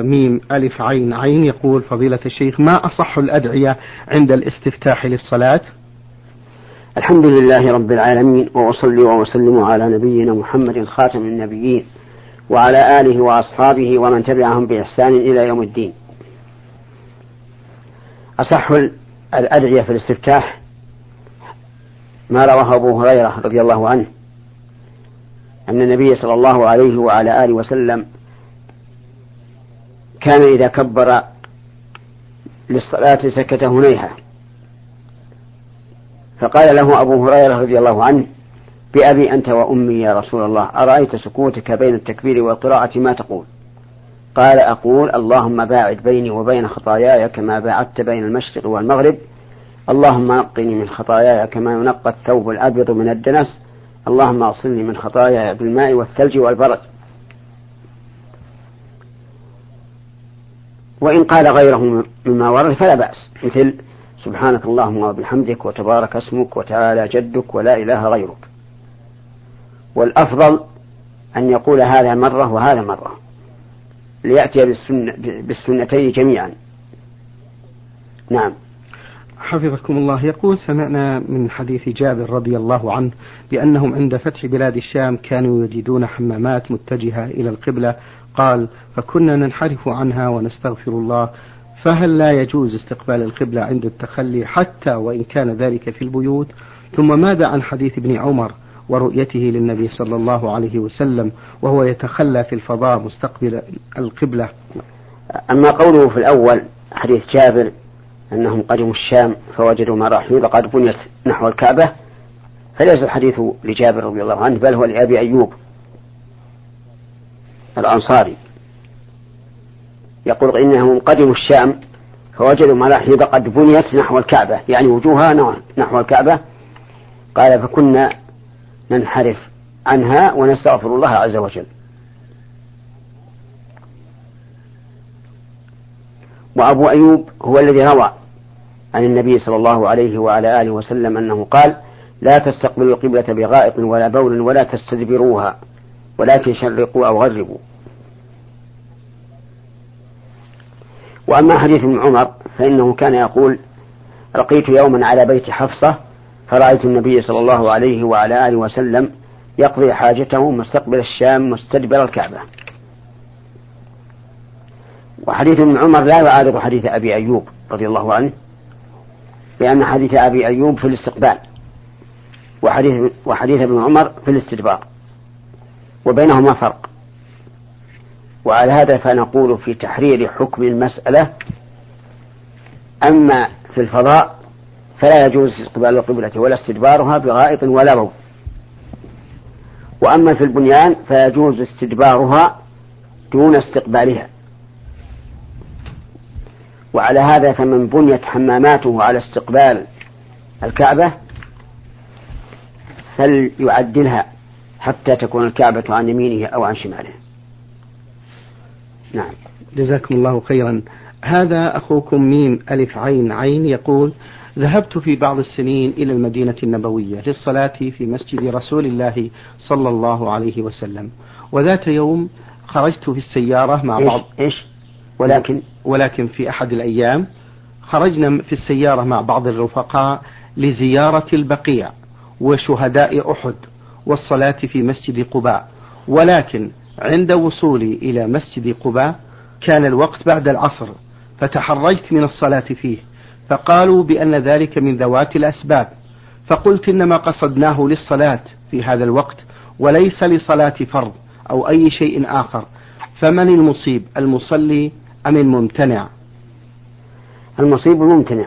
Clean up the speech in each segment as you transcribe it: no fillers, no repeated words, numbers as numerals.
ميم ألف عين عين. يقول فضيلة الشيخ ما أصح الأدعية عند الاستفتاح للصلاة؟ الحمد لله رب العالمين، وأصلي وأسلم على نبينا محمد خاتم النبيين وعلى آله وأصحابه ومن تبعهم بإحسان إلى يوم الدين. أصح الأدعية في الاستفتاح ما رواه أبو هريرة رضي الله عنه أن النبي صلى الله عليه وعلى آله وسلم كان إذا كبر للصلاة سكت هنيهة، فقال له أبو هريرة رضي الله عنه بأبي أنت وأمي يا رسول الله أرأيت سكوتك بين التكبير والقراءة ما تقول؟ قال أقول اللهم باعد بيني وبين خطاياي كما باعدت بين المشرق والمغرب، اللهم نقني من خطاياي كما ينقى الثوب الأبيض من الدنس، اللهم اغسلني من خطاياي بالماء والثلج والبرد. وإن قال غيره مما ورد فلا بأس، مثل سبحانك اللهم وبحمدك وتبارك اسمك وتعالى جدك ولا إله غيرك. والأفضل أن يقول هذا مرة وهذا مرة ليأتي بالسنتين جميعا. نعم حفظكم الله. يقول سمعنا من حديث جابر رضي الله عنه بأنهم عند فتح بلاد الشام كانوا يجدون حمامات متجهة إلى القبلة، قال فكنا ننحرف عنها ونستغفر الله، فهل لا يجوز استقبال القبلة عند التخلي حتى وإن كان ذلك في البيوت؟ ثم ماذا عن حديث ابن عمر ورؤيته للنبي صلى الله عليه وسلم وهو يتخلى في الفضاء مستقبل القبلة؟ أما قوله في الأول حديث جابر أنهم قدموا الشام فوجدوا مراحيض قد بنيت نحو الكعبة فليس الحديث لجابر رضي الله عنه، بل هو لأبي أيوب الأنصاري يقول إنهم قدموا الشام فوجدوا مراحيض قد بنيت نحو الكعبة، يعني وجوهها نحو الكعبة، قال فكنا ننحرف عنها ونستغفر الله عز وجل. وأبو أيوب هو الذي روى عن النبي صلى الله عليه وعلى آله وسلم أنه قال لا تستقبلوا القبلة بغائط ولا بول ولا تستدبروها ولكن شرقوا أو غربوا. وأما حديث ابن عمر فإنه كان يقول رقيت يوما على بيت حفصة فرأيت النبي صلى الله عليه وعلى آله وسلم يقضي حاجته مستقبل الشام مستدبر الكعبة. وحديث ابن عمر لا يعارض حديث أبي أيوب رضي الله عنه، لأن حديث أبي أيوب في الاستقبال وحديث ابن عمر في الاستدبار، وبينهما فرق. وعلى هذا فنقول في تحرير حكم المسألة أما في الفضاء فلا يجوز استقبال القبلة ولا استدبارها بغائط ولا بول، وأما في البنيان فيجوز استدبارها دون استقبالها. وعلى هذا فمن بنيت حماماته على استقبال الكعبة فليعدلها حتى تكون الكعبة عن يمينه أو عن شماله. نعم جزاكم الله خيرا. هذا أخوكم ميم ألف عين عين يقول ذهبت في بعض السنين إلى المدينة النبوية للصلاة في مسجد رسول الله صلى الله عليه وسلم، وذات يوم خرجت في السيارة مع بعض ولكن في أحد الأيام خرجنا في السيارة مع بعض الرفقاء لزيارة البقيع وشهداء أحد والصلاة في مسجد قباء، ولكن عند وصولي إلى مسجد قباء كان الوقت بعد العصر فتحرجت من الصلاة فيه، فقالوا بأن ذلك من ذوات الأسباب، فقلت إنما قصدناه للصلاة في هذا الوقت وليس لصلاة فرض أو أي شيء آخر، فمن المصيب المصلي أم الممتنع؟ المصيب الممتنع،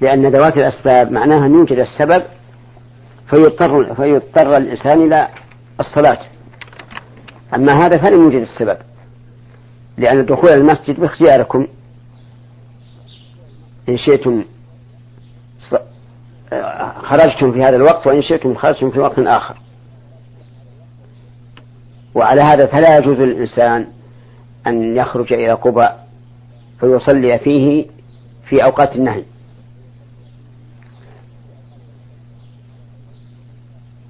لأن ذوات الأسباب معناها أن يوجد السبب فيضطر الإنسان إلى الصلاة، أما هذا فلم يوجد السبب، لأن دخول المسجد باختياركم إن شئتم خرجتم في هذا الوقت وإن شئتم خرجتم في وقت آخر. وعلى هذا فلا يجوز للإنسان أن يخرج إلى قباء فيصلي فيه في أوقات النهي.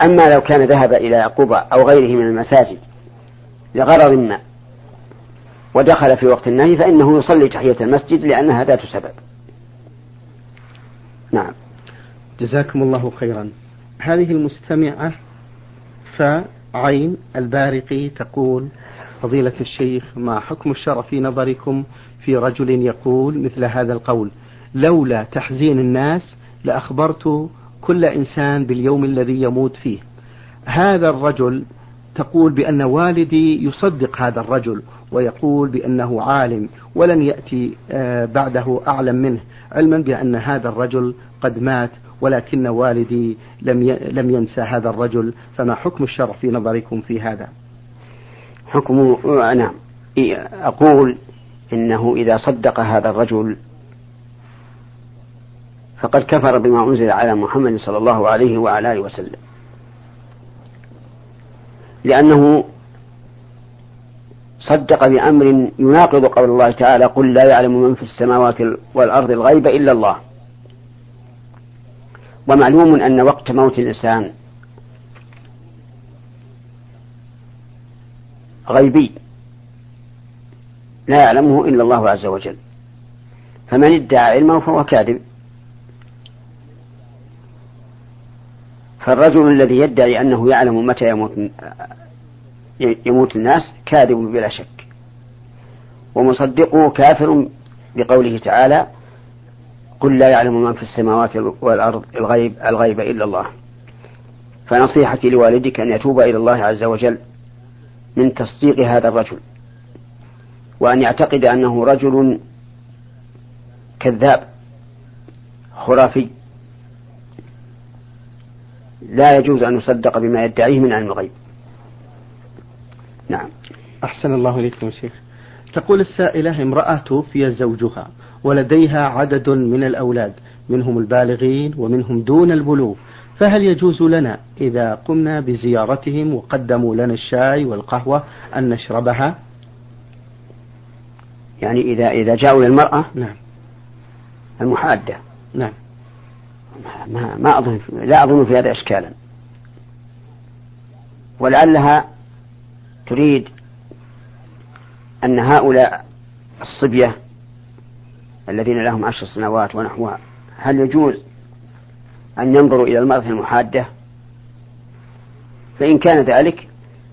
أما لو كان ذهب إلى قباء أو غيره من المساجد لغرض ما ودخل في وقت النهي فإنه يصلي تحية المسجد لأنها ذات سبب. نعم جزاكم الله خيرا. هذه المستمعة فعين البارقي تقول: فضيلة الشيخ، ما حكم الشرع في نظركم في رجل يقول مثل هذا القول: لولا تحزين الناس لأخبرت كل إنسان باليوم الذي يموت فيه؟ هذا الرجل تقول بأن والدي يصدق هذا الرجل ويقول بأنه عالم ولن يأتي بعده أعلم منه، علما بأن هذا الرجل قد مات، ولكن والدي لم ينسى هذا الرجل، فما حكم الشرع في نظركم في هذا؟ حكم أنا أقول إنه إذا صدق هذا الرجل فقد كفر بما أنزل على محمد صلى الله عليه وعلى آله وسلم، لأنه صدق بأمر يناقض قول الله تعالى: قل لا يعلم من في السماوات والأرض الغيب إلا الله. ومعلوم أن وقت موت الإنسان غيبي لا يعلمه إلا الله عز وجل، فمن ادعى علمه فهو كاذب. فالرجل الذي يدعي أنه يعلم متى يموت الناس كاذب بلا شك، ومصدقه كافر بقوله تعالى: قل لا يعلم من في السماوات والأرض الغيب إلا الله. فنصيحتي لوالدك أن يتوب إلى الله عز وجل من تصديق هذا الرجل، وأن يعتقد أنه رجل كذاب خرافي لا يجوز أن يصدق بما يدعيه من علم الغيب. نعم أحسن الله إليكم شيخ. تقول السائلة: امرأة توفي زوجها ولديها عدد من الأولاد، منهم البالغين ومنهم دون البلوغ، فهل يجوز لنا إذا قمنا بزيارتهم وقدموا لنا الشاي والقهوة أن نشربها؟ يعني إذا جاءوا للمرأة؟ نعم المحادة. نعم ما أظن لا أظن في هذا إشكالا، ولعلها تريد أن هؤلاء الصبية الذين لهم 10 سنوات ونحوها، هل يجوز أن ينظروا إلى المرأة المحادة؟ فإن كان ذلك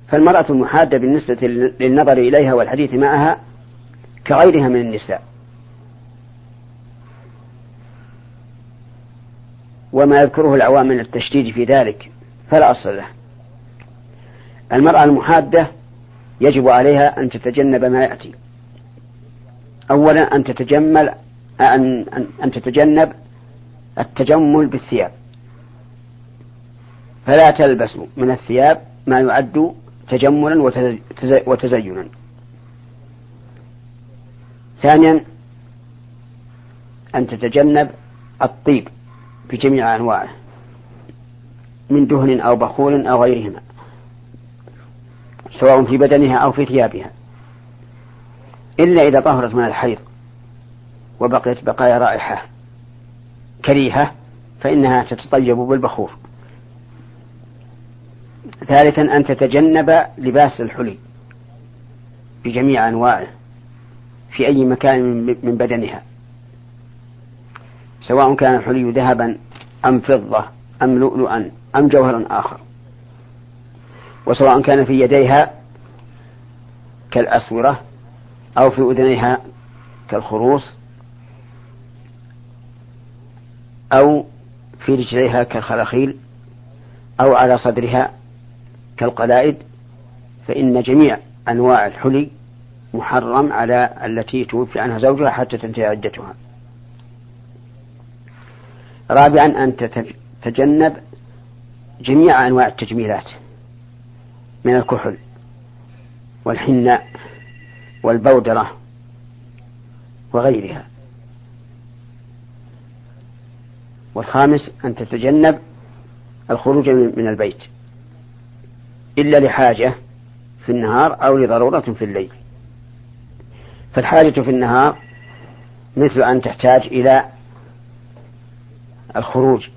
فالمرأة المحادة بالنسبة للنظر إليها والحديث معها كغيرها من النساء، وما يذكره العوام من التشديد في ذلك فلا أصل له. المرأة المحادة يجب عليها أن تتجنب ما يأتي: أولا أن تتجنب التجمل بالثياب، فلا تلبس من الثياب ما يعد تجملا وتزينا. ثانيا أن تتجنب الطيب بجميع أنواعه من دهن أو بخول أو غيرهما، سواء في بدنها أو في ثيابها، إلا إذا طهرت من الحيض وبقيت بقايا رائحة كريهة فإنها تتطيب بالبخور. ثالثا أن تتجنب لباس الحلي بجميع أنواعه في أي مكان من بدنها، سواء كان الحلي ذهبا أم فضة أم لؤلؤا أم جوهرا آخر، وسواء كان في يديها كالأسورة أو في أذنيها كالخروص أو في رجليها كالخلاخيل أو على صدرها كالقلائد، فإن جميع أنواع الحلي محرم على التي توفي عنها زوجها حتى تنتهي عدتها. رابعا أن تتجنب جميع أنواع التجميلات من الكحل والحناء والبودرة وغيرها. والخامس أن تتجنب الخروج من البيت إلا لحاجة في النهار أو لضرورة في الليل. فالحاجة في النهار مثل أن تحتاج إلى الخروج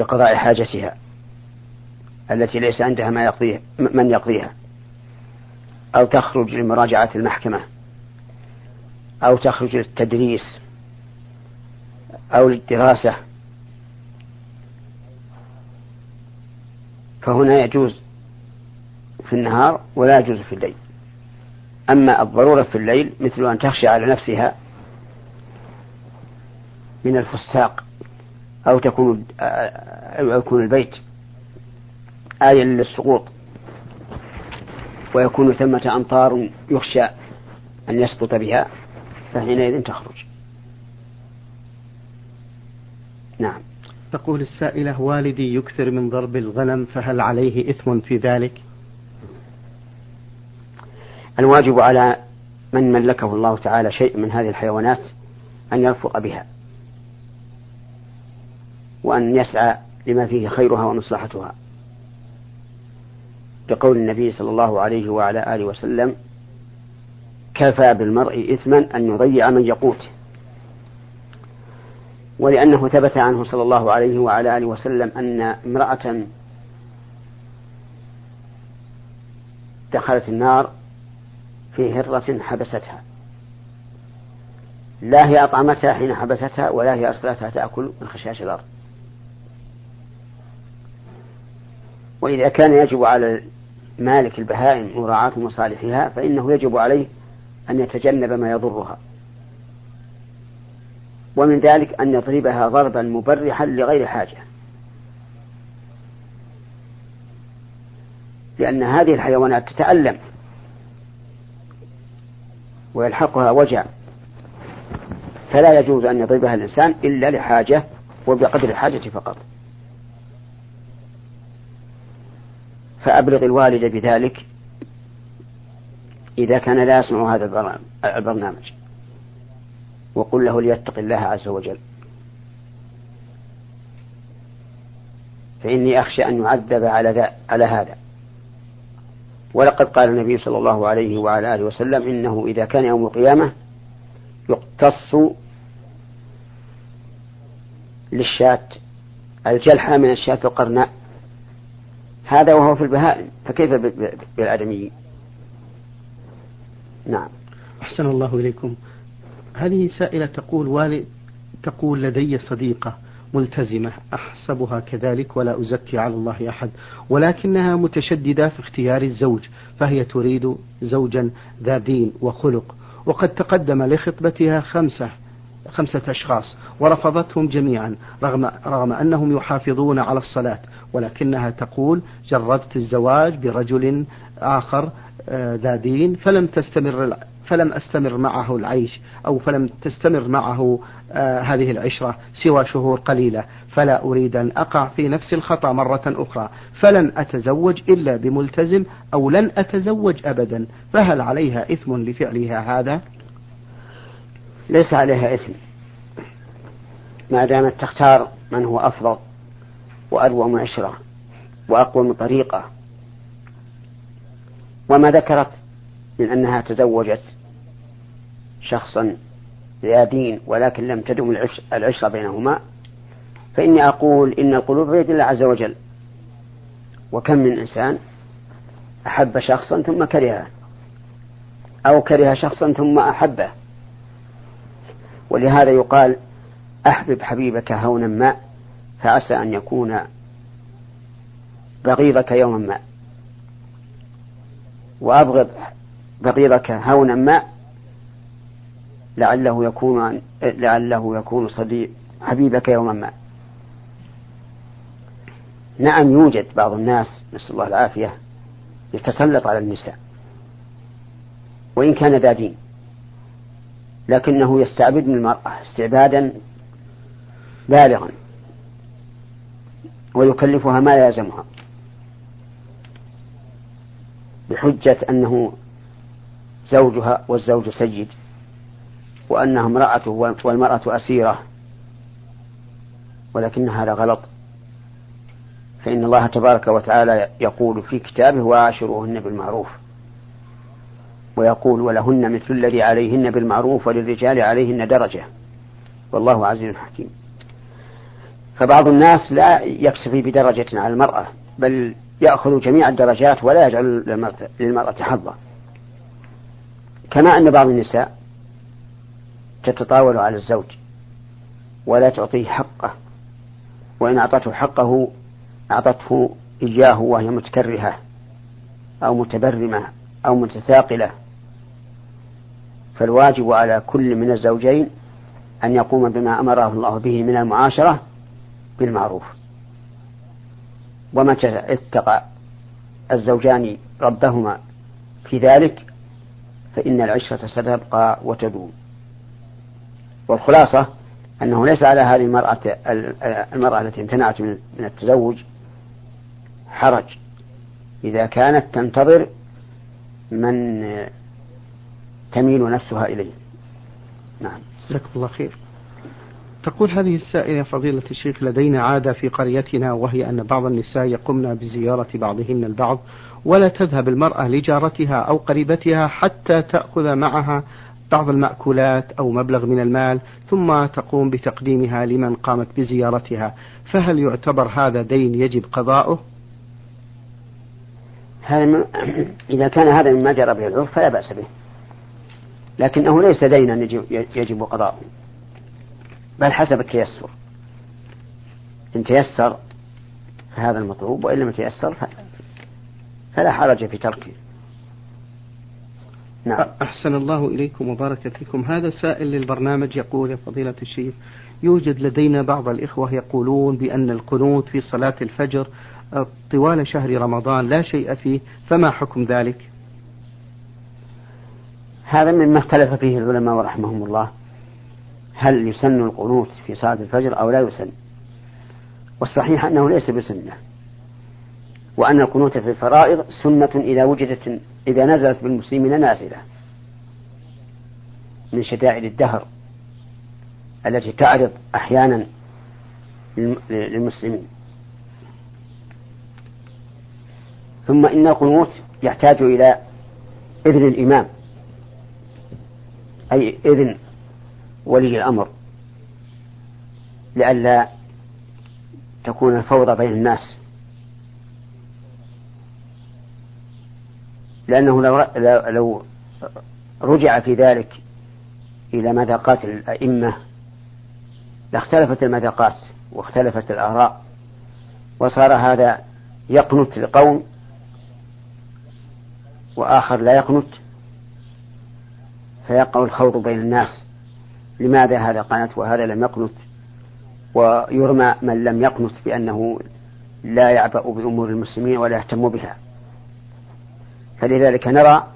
لقضاء حاجتها التي ليس عندها من يقضيها، أو تخرج لمراجعة المحكمة أو تخرج للتدريس أو للدراسة، فهنا يجوز في النهار ولا يجوز في الليل. أما الضرورة في الليل مثل أن تخشى على نفسها من الفساق أو تكون البيت آية للسقوط ويكون ثمة أمطار يخشى أن يسقط بها، فحينئذ تخرج. نعم. تقول السائلة: والدي يكثر من ضرب الغنم فهل عليه إثم في ذلك؟ الواجب على من ملكه الله تعالى شيء من هذه الحيوانات أن يرفق بها وأن يسعى لما فيه خيرها ومصلحتها، كقول النبي صلى الله عليه وعلى آله وسلم: كفى بالمرء إثما أن يضيع من يقوته. ولأنه ثبت عنه صلى الله عليه وعلى آله وسلم أن امرأة دخلت النار في هرة حبستها، لا هي أطعمتها حين حبستها ولا هي أرسلتها تأكل من خشاش الأرض. وإذا كان يجب على مالك البهائم مراعاة مصالحها فإنه يجب عليه أن يتجنب ما يضرها، ومن ذلك أن يضربها ضربا مبرحا لغير حاجة، لأن هذه الحيوانات تتألم ويلحقها وجع، فلا يجوز أن يضربها الإنسان إلا لحاجة وبقدر الحاجة فقط. فأبلغ الوالد بذلك إذا كان لا يسمع هذا البرنامج، وقل له ليتق الله عز وجل، فإني أخشى أن يعذب على هذا. ولقد قال النبي صلى الله عليه وعلى آله وسلم: إنه إذا كان يوم القيامة يقتص للشاة الجلحة من الشاة القرناء، هذا وهو في البهائم، فكيف بالآدميين؟ نعم. أحسن الله إليكم. هذه سائلة تقول: لدي صديقة ملتزمة أحسبها كذلك ولا أزكي على الله أحد، ولكنها متشددة في اختيار الزوج، فهي تريد زوجا ذا دين وخلق، وقد تقدم لخطبتها خمسة أشخاص ورفضتهم جميعا رغم أنهم يحافظون على الصلاة، ولكنها تقول: جربت الزواج برجل آخر ذا دين فلم أستمر معه العيش أو فلم تستمر معه هذه العشرة سوى شهور قليلة، فلا أريد أن أقع في نفس الخطأ مرة أخرى، فلن أتزوج إلا بملتزم أو لن أتزوج أبدا، فهل عليها إثم لفعلها هذا؟ ليس عليها إثم ما دامت تختار من هو أفضل وأروع من عشرة وأقوى من طريقة. وما ذكرت من أنها تزوجت شخصا ذا دين ولكن لم تدم العشرة بينهما، فإني أقول إن القلوب بيد الله عز وجل، وكم من إنسان أحب شخصا ثم كرهه أو كره شخصا ثم أحبه. ولهذا يقال: أحبب حبيبك هونا ما فعسى أن يكون بغيضك يوما ما، وأبغض بغيضك هونا ما لعله يكون صديق حبيبك يوما ما. نعم، يوجد بعض الناس نسأل الله العافية يتسلط على النساء وإن كان ذا دين، لكنه يستعبد من المرأة استعبادا بالغا ويكلفها ما يلزمها بحجة أنه زوجها والزوج سيد وأنها امرأته والمرأة أسيرة، ولكن هذا غلط. فإن الله تبارك وتعالى يقول في كتابه: وعاشروهن بالمعروف، ويقول: ولهن مثل الذي عليهن بالمعروف وللرجال عليهن درجة، والله عزيز حكيم. فبعض الناس لا يكتفي بدرجة على المرأة، بل يأخذ جميع الدرجات ولا يجعل للمرأة حظا. كما أن بعض النساء تتطاول على الزوج ولا تعطيه حقه، وإن أعطته حقه أعطته إياه وهي متكرهة أو متبرمة أو متثاقلة. فالواجب على كل من الزوجين أن يقوم بما أمره الله به من المعاشرة بالمعروف. ومتى اتقى الزوجان ربهما في ذلك فإن العشرة ستبقى وتدوم. والخلاصة أنه ليس على هذه المرأة التي امتنعت من التزوج حرج إذا كانت تنتظر من تميل نفسها إليه. نعم، جزاكم الله خير. تقول هذه السائلة: فضيلة الشيخ، لدينا عادة في قريتنا وهي أن بعض النساء يقمن بزيارة بعضهن البعض، ولا تذهب المرأة لجارتها أو قريبتها حتى تأخذ معها بعض المأكولات أو مبلغ من المال، ثم تقوم بتقديمها لمن قامت بزيارتها، فهل يعتبر هذا دين يجب قضاؤه؟ إذا كان هذا مما جرى به العرف فلا بأس به، لكنه ليس دينا يجب قضاؤه، بل حسب التيسر. إن تيسر فهذا المطلوب، وإن لم يتيسر فلا حرج في تركه. نعم. أحسن الله إليكم وبارك فيكم. هذا سائل للبرنامج يقول: يا فضيلة الشيخ، يوجد لدينا بعض الإخوة يقولون بأن القنوت في صلاة الفجر طوال شهر رمضان لا شيء فيه، فما حكم ذلك؟ هذا مما اختلف فيه العلماء ورحمهم الله، هل يسن القنوت في صلاة الفجر أو لا يسن؟ والصحيح أنه ليس بسنة، وأن القنوت في الفرائض سنة إذا نزلت بالمسلمين نازلة من شدائد الدهر التي تعرض أحيانا للمسلمين. ثم إن القنوت يحتاج إلى إذن الإمام، أي إذن ولي الأمر، لئلا تكون الفوضى بين الناس، لأنه لو رجع في ذلك إلى مذاقات الأئمة لاختلفت المذاقات واختلفت الآراء، وصار هذا يقنت لقوم وآخر لا يقنت، فيقع الخوض بين الناس: لماذا هذا قنت وهذا لم يقنت؟ ويرمى من لم يقنت بأنه لا يعبأ بأمور المسلمين ولا يهتم بها. فلذلك نرى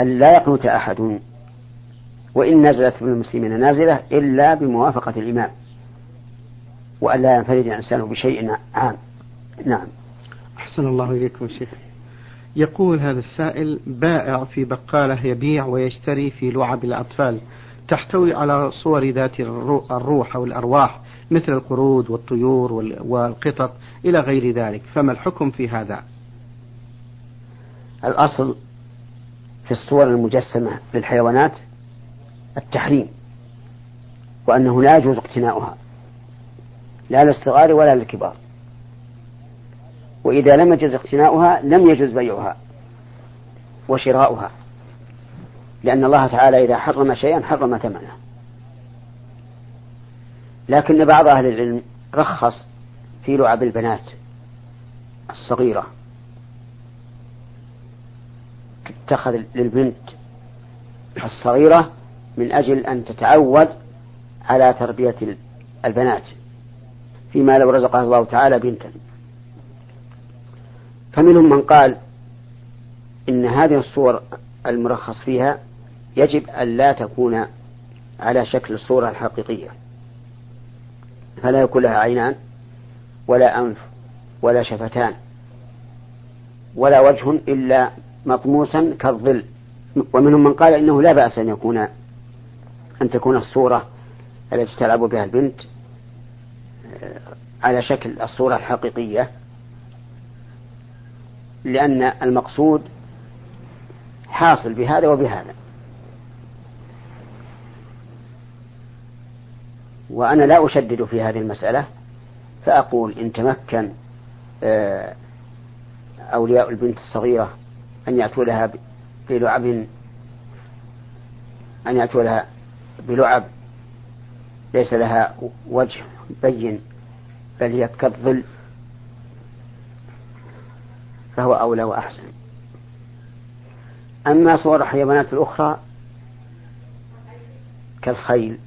أن لا يقنت أحد وإن نزلت بالمسلمين نازلة إلا بموافقة الإمام، وأن لا ينفرد الإنسان بشيء عام. نعم. أحسن الله إليكم شيخ. يقول هذا السائل: بائع في بقالة يبيع ويشتري في لعب الأطفال تحتوي على صور ذات الروح أو الأرواح مثل القرود والطيور والقطط إلى غير ذلك، فما الحكم في هذا؟ الأصل في الصور المجسمة للحيوانات التحريم، وأنه لا يجوز اقتناؤها لا للصغار ولا للكبار، وإذا لم يجوز اقتناؤها لم يجوز بيعها وشراؤها، لأن الله تعالى إذا حرم شيئا حرم ثمنه. لكن بعض أهل العلم رخص في لعب البنات الصغيرة، تتخذ للبنت الصغيرة من أجل أن تتعود على تربية البنات، فيما لو رزقها الله تعالى بنتا. فمنهم من قال إن هذه الصور المرخص فيها يجب أن لا تكون على شكل الصورة الحقيقية، فلا يكون لها عينان ولا أنف ولا شفتان ولا وجه إلا مطموسا كالظل. ومنهم من قال إنه لا بأس أن تكون الصورة التي تلعب بها البنت على شكل الصورة الحقيقية، لأن المقصود حاصل بهذا وبهذا. وأنا لا أشدد في هذه المسألة، فأقول إن تمكن أولياء البنت الصغيرة أن يأتوا لها بلعب أن يأتوا لها بلعب ليس لها وجه بين بل هي كالظل، فهو أولى وأحسن. أما صور الحيوانات الأخرى كالخيل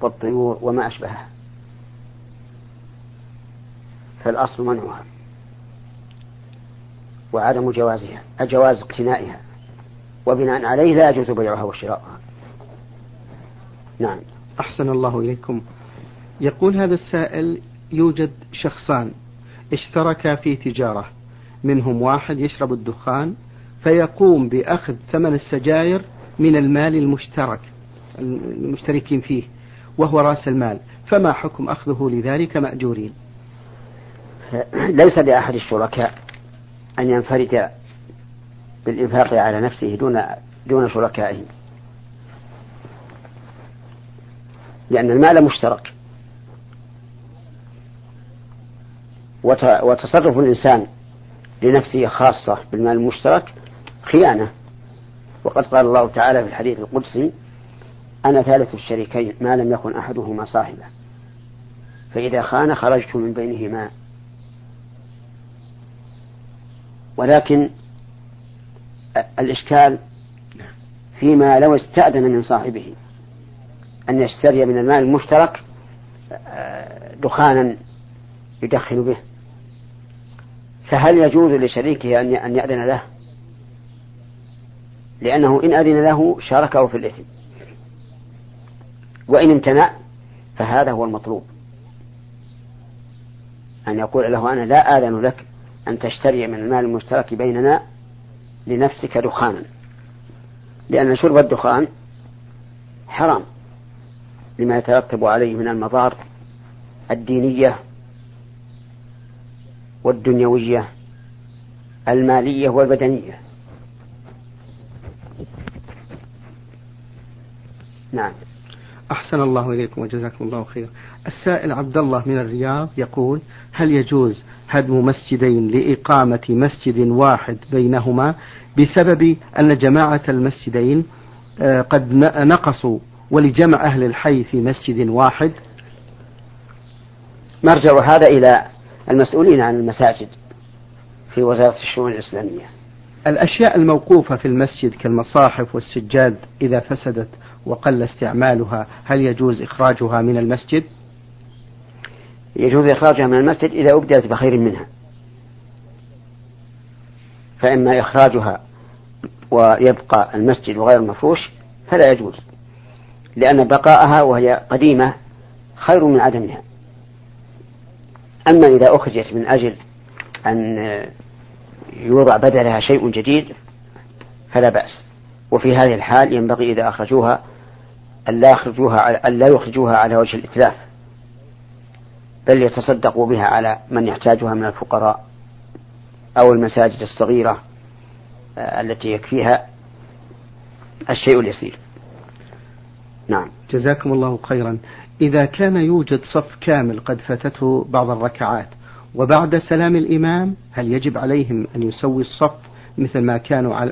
والطيور وما أشبهها فالأصل منعها وعدم جوازها، جواز اقتنائها، وبناء عليه لا يجوز بيعها وشراؤها. نعم. أحسن الله إليكم. يقول هذا السائل: يوجد شخصان اشتركا في تجارة، منهم واحد يشرب الدخان فيقوم بأخذ ثمن السجاير من المال المشترك المشتركين فيه وهو رأس المال، فما حكم أخذه لذلك مأجورين؟ ليس لأحد الشركاء أن ينفرد بالإنفاق على نفسه دون شركائه، لأن المال مشترك، وتصرف الإنسان لنفسه خاصة بالمال المشترك خيانة، وقد قال الله تعالى في الحديث القدسي: أنا ثالث الشريكين ما لم يكن أحدهما صاحبا فإذا خان خرجت من بينهما. ولكن الإشكال فيما لو استأذن من صاحبه أن يشتري من المال المشترك دخانا يدخن به، فهل يجوز لشريكه أن يأذن له؟ لأنه إن أذن له شاركه في الإثم، وإن امتنع فهذا هو المطلوب، أن يقول له: أنا لا آذن لك أن تشتري من المال المشترك بيننا لنفسك دخانا، لأن شرب الدخان حرام لما يترتب عليه من المضار الدينية والدنيوية المالية والبدنية. نعم. أحسن الله إليكم وجزاكم الله خير. السائل عبد الله من الرياض يقول: هل يجوز هدم مسجدين لإقامة مسجد واحد بينهما بسبب أن جماعة المسجدين قد نقصوا ولجمع أهل الحي في مسجد واحد؟ مرجع هذا إلى المسؤولين عن المساجد في وزارة الشؤون الإسلامية. الأشياء الموقوفة في المسجد كالمصاحف والسجاد إذا فسدت وقل استعمالها هل يجوز إخراجها من المسجد؟ يجوز إخراجها من المسجد إذا أبدأت بخير منها، فإما إخراجها ويبقى المسجد وغير المفروش فلا يجوز، لأن بقاءها وهي قديمة خير من عدمها. أما إذا أخرجت من أجل أن يوضع بدلها شيء جديد فلا بأس، وفي هذه الحال ينبغي إذا أخرجوها ألا يخرجوها على وجه الإتلاف، بل يتصدقوا بها على من يحتاجها من الفقراء أو المساجد الصغيرة التي يكفيها الشيء اليسير. نعم. جزاكم الله خيرا. إذا كان يوجد صف كامل قد فاتته بعض الركعات وبعد سلام الإمام هل يجب عليهم أن يسوي الصف مثل ما كانوا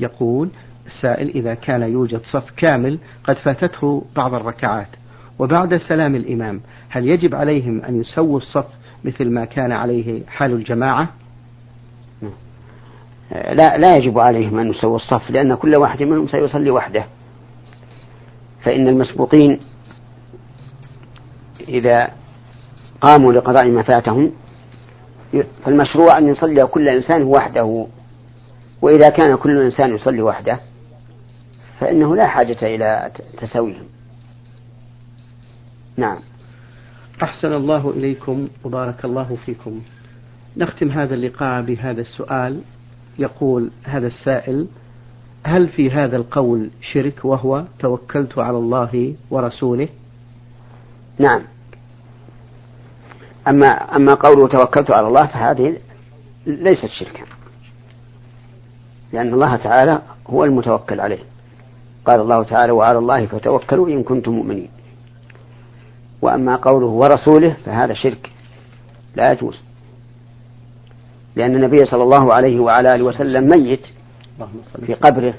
يقول السائل: إذا كان يوجد صف كامل قد فاتته بعض الركعات وبعد سلام الإمام هل يجب عليهم أن يسووا الصف مثل ما كان عليه حال الجماعة؟ لا يجب عليهم أن يسووا الصف، لأن كل واحد منهم سيصلي وحده، فإن المسبوقين إذا قاموا لقضاء ما فاتهم فالمشروع أن يصلي كل إنسان وحده، وإذا كان كل إنسان يصلي وحده فإنه لا حاجة إلى تسويهم. نعم. أحسن الله إليكم وبارك الله فيكم. نختم هذا اللقاء بهذا السؤال. يقول هذا السائل: هل في هذا القول شرك وهو توكلت على الله ورسوله؟ نعم. أما قوله توكلت على الله فهذه ليست شركا، لأن الله تعالى هو المتوكل عليه، قال الله تعالى: وعلى الله فتوكلوا إن كنتم مؤمنين. وأما قوله ورسوله فهذا شرك لا يجوز، لأن النبي صلى الله عليه وعلى آله وسلم ميت في قبره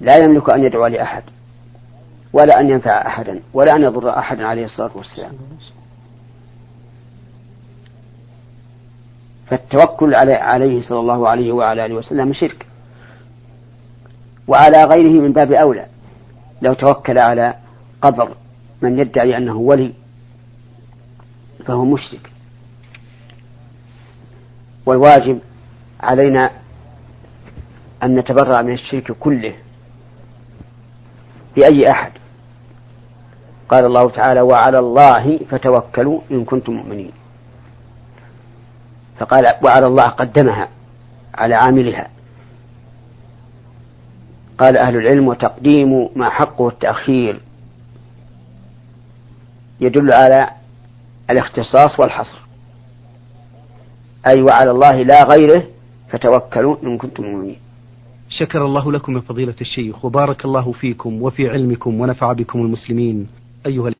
لا يملك أن يدعو لأحد ولا أن ينفع أحدا ولا أن يضر أحدا عليه الصلاة والسلام. فالتوكل عليه صلى الله عليه وعلى آله وسلم شرك، وعلى غيره من باب أولى. لو توكل على قبر من يدعي أنه ولي فهو مشرك. والواجب علينا أن نتبرأ من الشرك كله بأي أحد. قال الله تعالى: وعلى الله فتوكلوا إن كنتم مؤمنين. فقال وعلى الله قدمها على عاملها. قال أهل العلم: وتقديم ما حقه التأخير، يدل على الاختصاص والحصر، أي وعلى الله لا غيره فتوكلوا إن كنتم مؤمنين. شكر الله لكم يا فضيلة الشيخ، وبارك الله فيكم وفي علمكم، ونفع بكم المسلمين. أيها